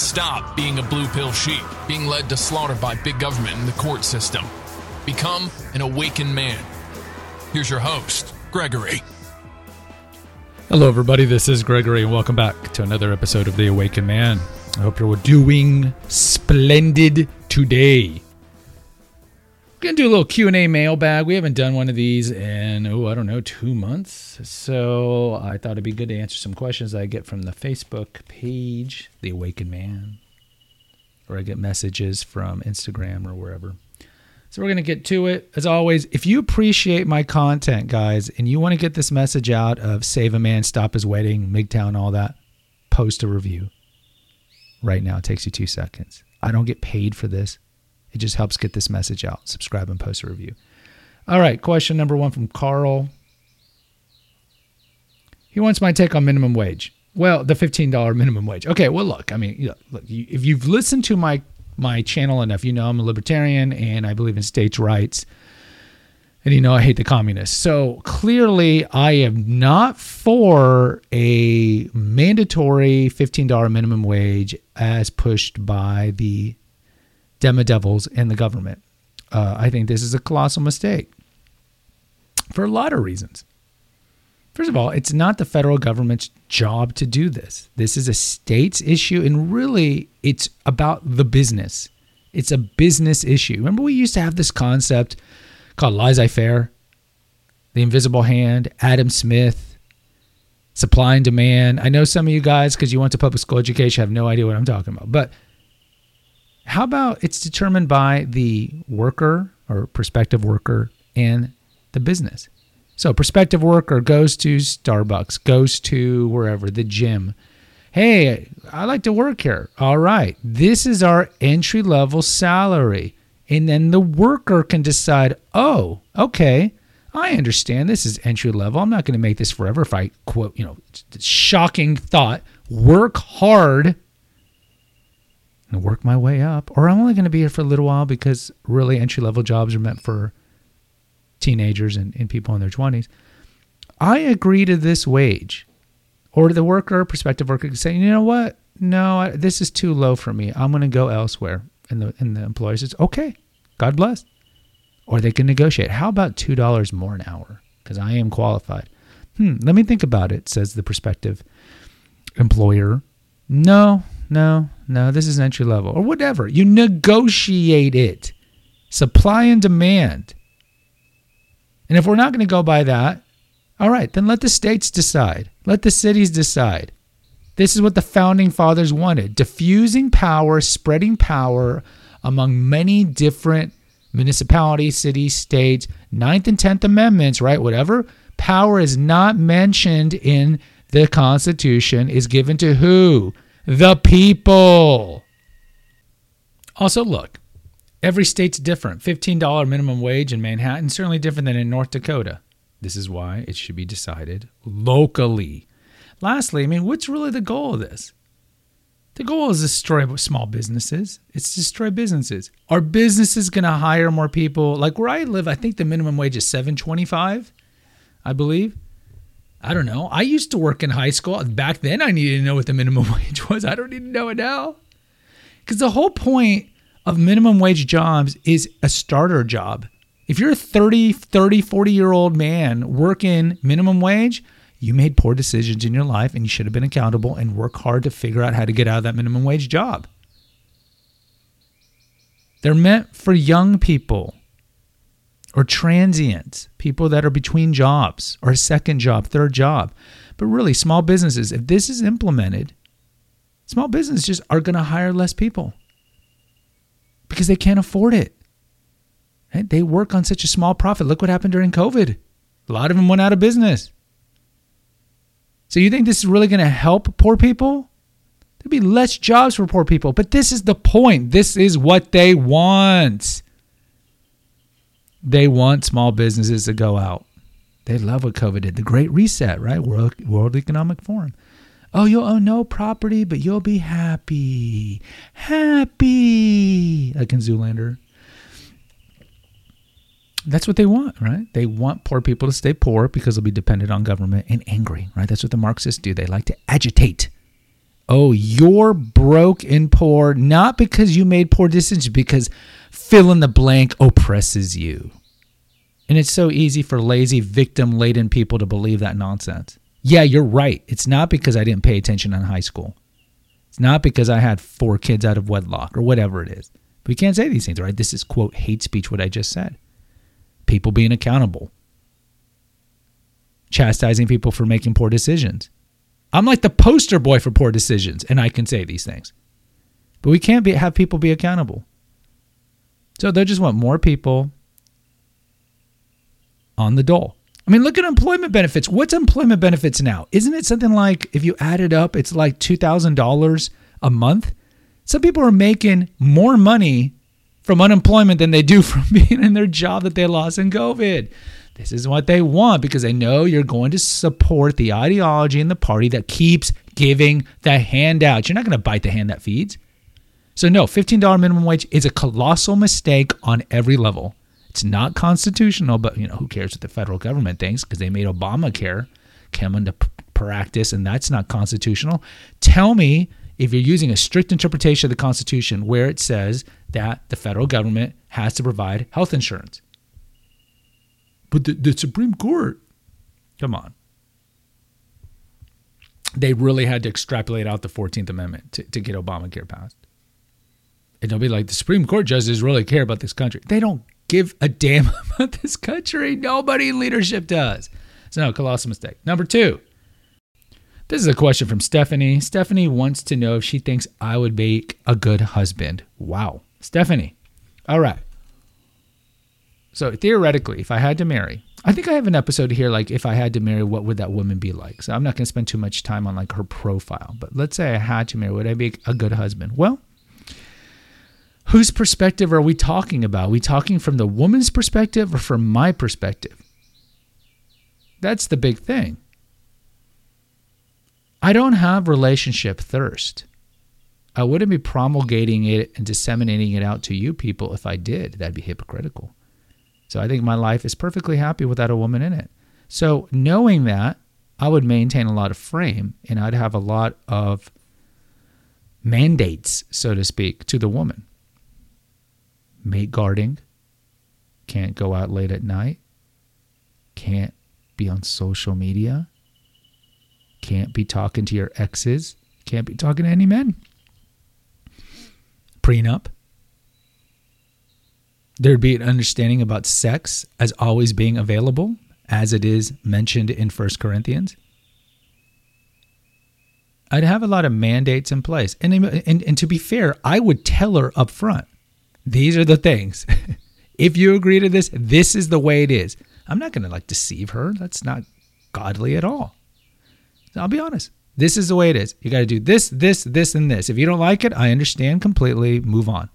Stop being a blue pill sheep, being led to slaughter by big government and the court system. Become an awakened man. Here's your host, Gregory. Hello everybody, this is Gregory and welcome back to another episode of The Awakened Man. I hope you're doing splendid today. We're going to do a little Q&A mailbag. We haven't done one of these in, 2 months. So I thought it'd be good to answer some questions that I get from the Facebook page, The Awakened Man, or I get messages from Instagram or wherever. So we're going to get to it. As always, if you appreciate my content, guys, and you want to get this message out of Save a Man, Stop His Wedding, MGTOW, all that, post a review right now. It takes you 2 seconds. I don't get paid for this. It just helps get this message out. Subscribe and post a review. All right, question number one from Carl. He wants my take on minimum wage. Well, the $15 minimum wage. Okay, well, look, I mean, look, if you've listened to my channel enough, you know I'm a libertarian and I believe in states' rights, and you know I hate the communists. So clearly I am not for a mandatory $15 minimum wage as pushed by the Demodevils and the government. I think this is a colossal mistake for a lot of reasons. First of all, it's not the federal government's job to do this. This is a state's issue, and really, it's about the business. It's a business issue. Remember, we used to have this concept called laissez-faire, the invisible hand, Adam Smith, supply and demand. I know some of you guys, because you went to public school education, have no idea what I'm talking about. But how about it's determined by the worker or prospective worker and the business? So prospective worker goes to Starbucks, goes to wherever, the gym. Hey, I like to work here. All right. This is our entry-level salary. And then the worker can decide, oh, okay, I understand. This is entry-level. I'm not going to make this forever. If I, quote, shocking thought, work hard and work my way up. Or I'm only going to be here for a little while because really entry-level jobs are meant for teenagers and people in their 20s, I agree to this wage. Or the worker, prospective worker can say, you know what? No, this is too low for me. I'm going to go elsewhere. And the employer says, okay, God bless. Or they can negotiate. How about $2 more an hour? Because I am qualified. Let me think about it, says the prospective employer. No, this is entry level. Or whatever. You negotiate it. Supply and demand. And if we're not going to go by that, all right, then let the states decide. Let the cities decide. This is what the founding fathers wanted. Diffusing power, spreading power among many different municipalities, cities, states, 9th and 10th Amendments, right? Whatever power is not mentioned in the Constitution is given to who? The people. Also, look. Every state's different. $15 minimum wage in Manhattan, certainly different than in North Dakota. This is why it should be decided locally. Lastly, what's really the goal of this? The goal is to destroy small businesses. It's to destroy businesses. Are businesses going to hire more people? Like where I live, I think the minimum wage is $7.25, I believe. I don't know. I used to work in high school. Back then, I needed to know what the minimum wage was. I don't need to know it now. Because the whole point of minimum wage jobs is a starter job. If you're a 40-year-old man working minimum wage, you made poor decisions in your life and you should have been accountable and work hard to figure out how to get out of that minimum wage job. They're meant for young people or transients, people that are between jobs or a second job, third job. But really, small businesses, if this is implemented, small businesses just are going to hire less people. Because they can't afford it. Right? They work on such a small profit. Look what happened during COVID. A lot of them went out of business. So you think this is really going to help poor people? There'd be less jobs for poor people. But this is the point. This is what they want. They want small businesses to go out. They love what COVID did. The Great Reset, right? World Economic Forum. Oh, you'll own no property, but you'll be happy. Happy. Like in Zoolander. That's what they want, right? They want poor people to stay poor because they'll be dependent on government and angry, right? That's what the Marxists do. They like to agitate. Oh, you're broke and poor, not because you made poor decisions, because fill in the blank oppresses you. And it's so easy for lazy, victim-laden people to believe that nonsense. Yeah, you're right. It's not because I didn't pay attention in high school. It's not because I had 4 kids out of wedlock or whatever it is. But you can't say these things, right? This is, quote, hate speech, what I just said. People being accountable. Chastising people for making poor decisions. I'm like the poster boy for poor decisions, and I can say these things. But we can't have people be accountable. So they just want more people on the dole. I mean, look at employment benefits. What's employment benefits now? Isn't it something like, if you add it up, it's like $2,000 a month? Some people are making more money from unemployment than they do from being in their job that they lost in COVID. This is what they want because they know you're going to support the ideology and the party that keeps giving the handout. You're not going to bite the hand that feeds. So no, $15 minimum wage is a colossal mistake on every level. It's not constitutional, but you know who cares what the federal government thinks because they made Obamacare come into practice, and that's not constitutional. Tell me if you're using a strict interpretation of the Constitution where it says that the federal government has to provide health insurance. But the Supreme Court, come on. They really had to extrapolate out the 14th Amendment to get Obamacare passed. And they'll be like, the Supreme Court judges really care about this country. They don't give a damn about this country. Nobody in leadership does. So no, colossal mistake. Number 2. This is a question from Stephanie. Stephanie wants to know if she thinks I would make a good husband. Wow. Stephanie. All right. So theoretically, if I had to marry, I think I have an episode here, like if I had to marry, what would that woman be like? So I'm not going to spend too much time on like her profile, but let's say I had to marry, would I be a good husband? Well, whose perspective are we talking about? Are we talking from the woman's perspective or from my perspective? That's the big thing. I don't have relationship thirst. I wouldn't be promulgating it and disseminating it out to you people if I did. That'd be hypocritical. So I think my life is perfectly happy without a woman in it. So knowing that, I would maintain a lot of frame and I'd have a lot of mandates, so to speak, to the woman. Mate guarding, can't go out late at night, can't be on social media, can't be talking to your exes, can't be talking to any men. Prenup. There'd be an understanding about sex as always being available, as it is mentioned in 1 Corinthians. I'd have a lot of mandates in place. And to be fair, I would tell her up front. These are the things. If you agree to this, this is the way it is. I'm not going to like deceive her. That's not godly at all. So I'll be honest. This is the way it is. You got to do this, this, this, and this. If you don't like it, I understand completely. Move on.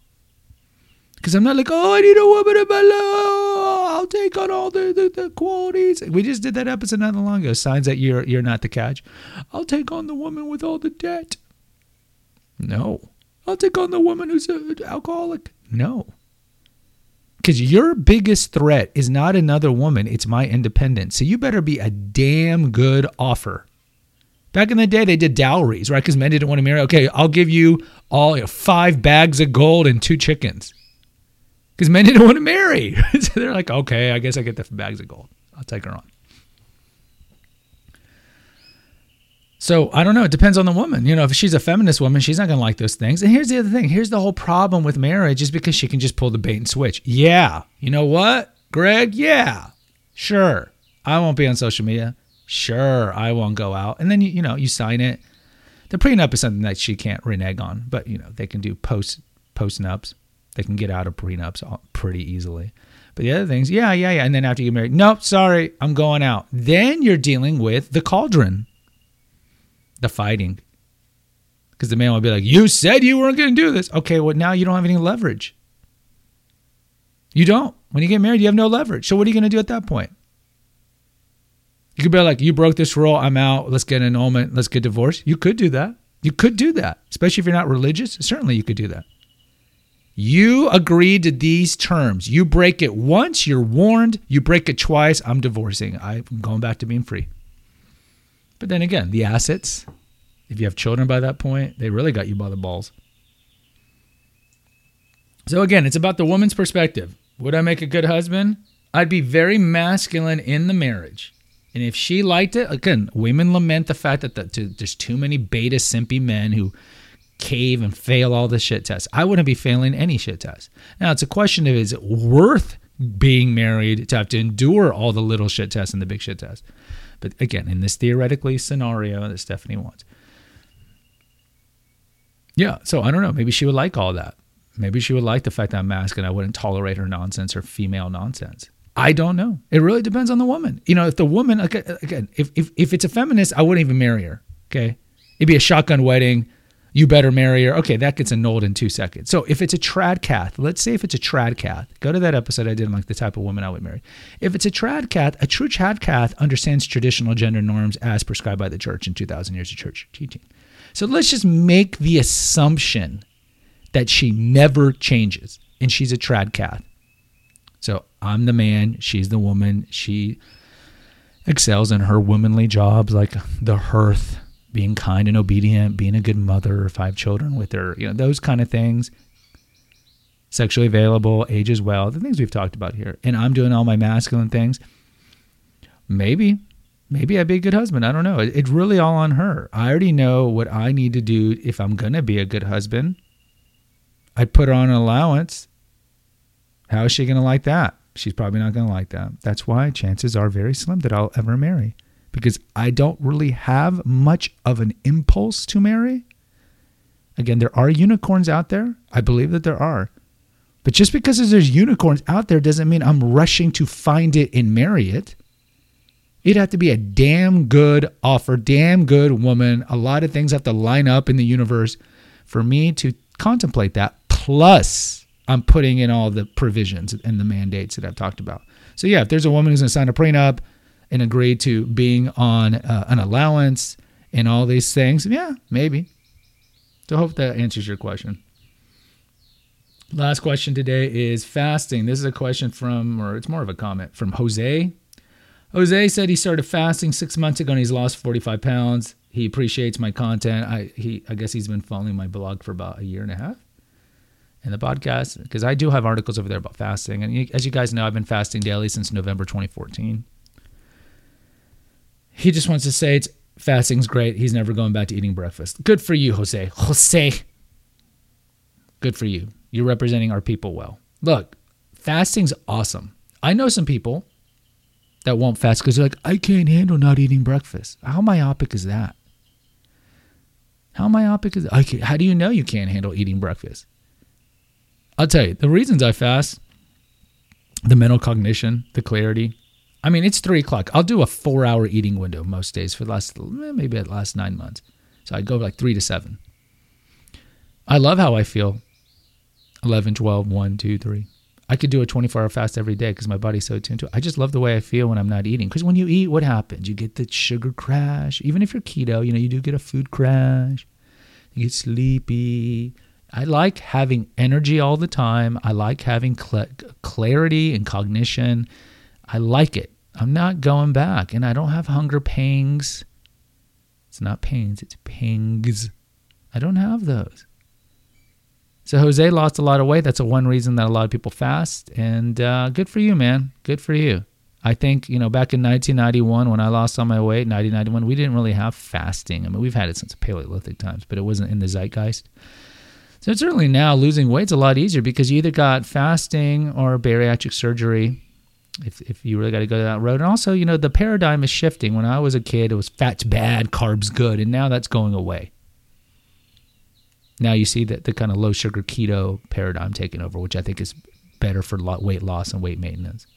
Because I'm not like, oh, I need a woman in my life. I'll take on all the qualities. We just did that episode not long ago. Signs that you're not the catch. I'll take on the woman with all the debt. No. I'll take on the woman who's an alcoholic. No. Because your biggest threat is not another woman. It's my independence. So you better be a damn good offer. Back in the day, they did dowries, right? Because men didn't want to marry. Okay, I'll give you all 5 bags of gold and 2 chickens. Because men didn't want to marry. So they're like, okay, I guess I get the bags of gold. I'll take her on. So I don't know. It depends on the woman. You know, if she's a feminist woman, she's not going to like those things. And here's the other thing. Here's the whole problem with marriage is because she can just pull the bait and switch. Yeah. You know what, Greg? Yeah. Sure. I won't be on social media. Sure. I won't go out. And then, you know, you sign it. The prenup is something that she can't renege on. But, you know, they can do post-nups. They can get out of prenups pretty easily. But the other things, yeah. And then after you get married, nope, sorry, I'm going out. Then you're dealing with the cauldron. The fighting. because the man will be like, you said you weren't going to do this. Okay, well, now you don't have any leverage. You don't. When you get married, you have no leverage. So what are you going to do at that point? You could be like, you broke this rule. I'm out. Let's get an annulment. Let's get divorced. You could do that. You could do that, especially if you're not religious. Certainly you could do that. You agreed to these terms. You break it once, you're warned. You break it twice, I'm divorcing. I'm going back to being free. But then again, the assets, if you have children by that point, they really got you by the balls. So again, it's about the woman's perspective. Would I make a good husband? I'd be very masculine in the marriage. And if she liked it, again, women lament the fact that there's too many beta simpy men who cave and fail all the shit tests. I wouldn't be failing any shit tests. Now, it's a question of, is it worth being married to have to endure all the little shit tests and the big shit tests? But again, in this theoretically scenario that Stephanie wants. Yeah, so I don't know. Maybe she would like all that. Maybe she would like the fact that I'm masculine. I wouldn't tolerate her nonsense or female nonsense. I don't know. It really depends on the woman. You know, if the woman, again, if it's a feminist, I wouldn't even marry her, okay? It'd be a shotgun wedding. You better marry her. Okay, that gets annulled in 2 seconds. So if it's a trad cath, let's say if it's a trad cath, go to that episode I did like the type of woman I would marry. If it's a trad cath, a true trad cath understands traditional gender norms as prescribed by the church in 2,000 years of church teaching. So let's just make the assumption that she never changes and she's a trad cath. So I'm the man, she's the woman, she excels in her womanly jobs like the hearth, being kind and obedient, being a good mother of 5 children with her, you know, those kind of things. Sexually available, age as well, the things we've talked about here. And I'm doing all my masculine things. Maybe I'd be a good husband. I don't know. It's really all on her. I already know what I need to do if I'm going to be a good husband. I'd put her on an allowance. How is she going to like that? She's probably not going to like that. That's why chances are very slim that I'll ever marry, because I don't really have much of an impulse to marry. Again, there are unicorns out there. I believe that there are. But just because there's unicorns out there doesn't mean I'm rushing to find it and marry it. It'd have to be a damn good offer, damn good woman. A lot of things have to line up in the universe for me to contemplate that. Plus, I'm putting in all the provisions and the mandates that I've talked about. So yeah, if there's a woman who's going to sign a prenup and agree to being on an allowance and all these things, yeah, maybe. So I hope that answers your question. Last question today is fasting. This is a question from, or it's more of a comment, from Jose. Jose said he started fasting 6 months ago and he's lost 45 pounds. He appreciates my content. I guess he's been following my blog for about 1.5 years. And the podcast, because I do have articles over there about fasting. And as you guys know, I've been fasting daily since November 2014. He just wants to say fasting's great. He's never going back to eating breakfast. Good for you, Jose. Good for you. You're representing our people well. Look, fasting's awesome. I know some people that won't fast because they're like, I can't handle not eating breakfast. How myopic is that? How do you know you can't handle eating breakfast? I'll tell you, the reasons I fast, the mental cognition, the clarity. I mean, it's 3 o'clock. I'll do a 4-hour eating window most days for the last 9 months. So I go like 3 to 7. I love how I feel 11, 12, 1, 2, 3. I could do a 24-hour fast every day because my body's so tuned to it. I just love the way I feel when I'm not eating. Because when you eat, what happens? You get the sugar crash. Even if you're keto, you know, you do get a food crash. You get sleepy. I like having energy all the time. I like having clarity and cognition. I like it. I'm not going back, and I don't have hunger pangs. It's not pains, it's pangs. I don't have those. So Jose lost a lot of weight. That's one reason that a lot of people fast, and good for you, man. Good for you. I think, you know, back in 1991 when I lost all my weight, 1991, we didn't really have fasting. I mean, we've had it since Paleolithic times, but it wasn't in the zeitgeist. So certainly now losing weight's a lot easier because you either got fasting or bariatric surgery. If you really got to go that road. And also, you know, the paradigm is shifting. When I was a kid, it was fat's bad, carbs good, and now that's going away. Now you see that the kind of low-sugar keto paradigm taking over, which I think is better for weight loss and weight maintenance.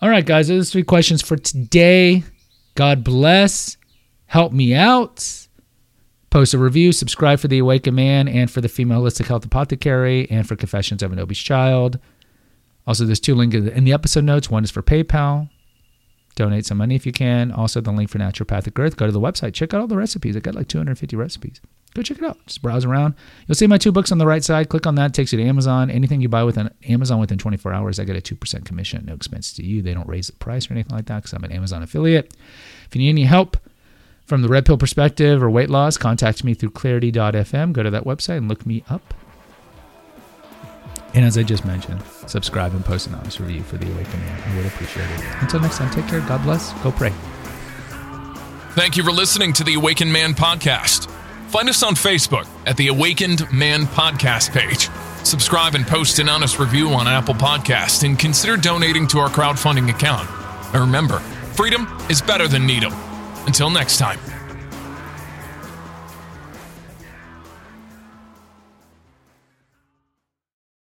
All right, guys, those are 3 questions for today. God bless. Help me out. Post a review, subscribe for The Awakened Man and for the Female Holistic Health Apothecary and for Confessions of an Obese Child. Also, there's two links in the episode notes. One is for PayPal. Donate some money if you can. Also, the link for Naturopathic Earth. Go to the website. Check out all the recipes. I got like 250 recipes. Go check it out. Just browse around. You'll see my two books on the right side. Click on that. It takes you to Amazon. Anything you buy within Amazon within 24 hours, I get a 2% commission at no expense to you. They don't raise the price or anything like that because I'm an Amazon affiliate. If you need any help from the red pill perspective or weight loss, contact me through clarity.fm. Go to that website and look me up. And as I just mentioned, subscribe and post an honest review for The Awakened Man. I would appreciate it. Until next time, take care. God bless. Go pray. Thank you for listening to The Awakened Man Podcast. Find us on Facebook at The Awakened Man Podcast page. Subscribe and post an honest review on Apple Podcasts and consider donating to our crowdfunding account. And remember, freedom is better than Needham. Until next time.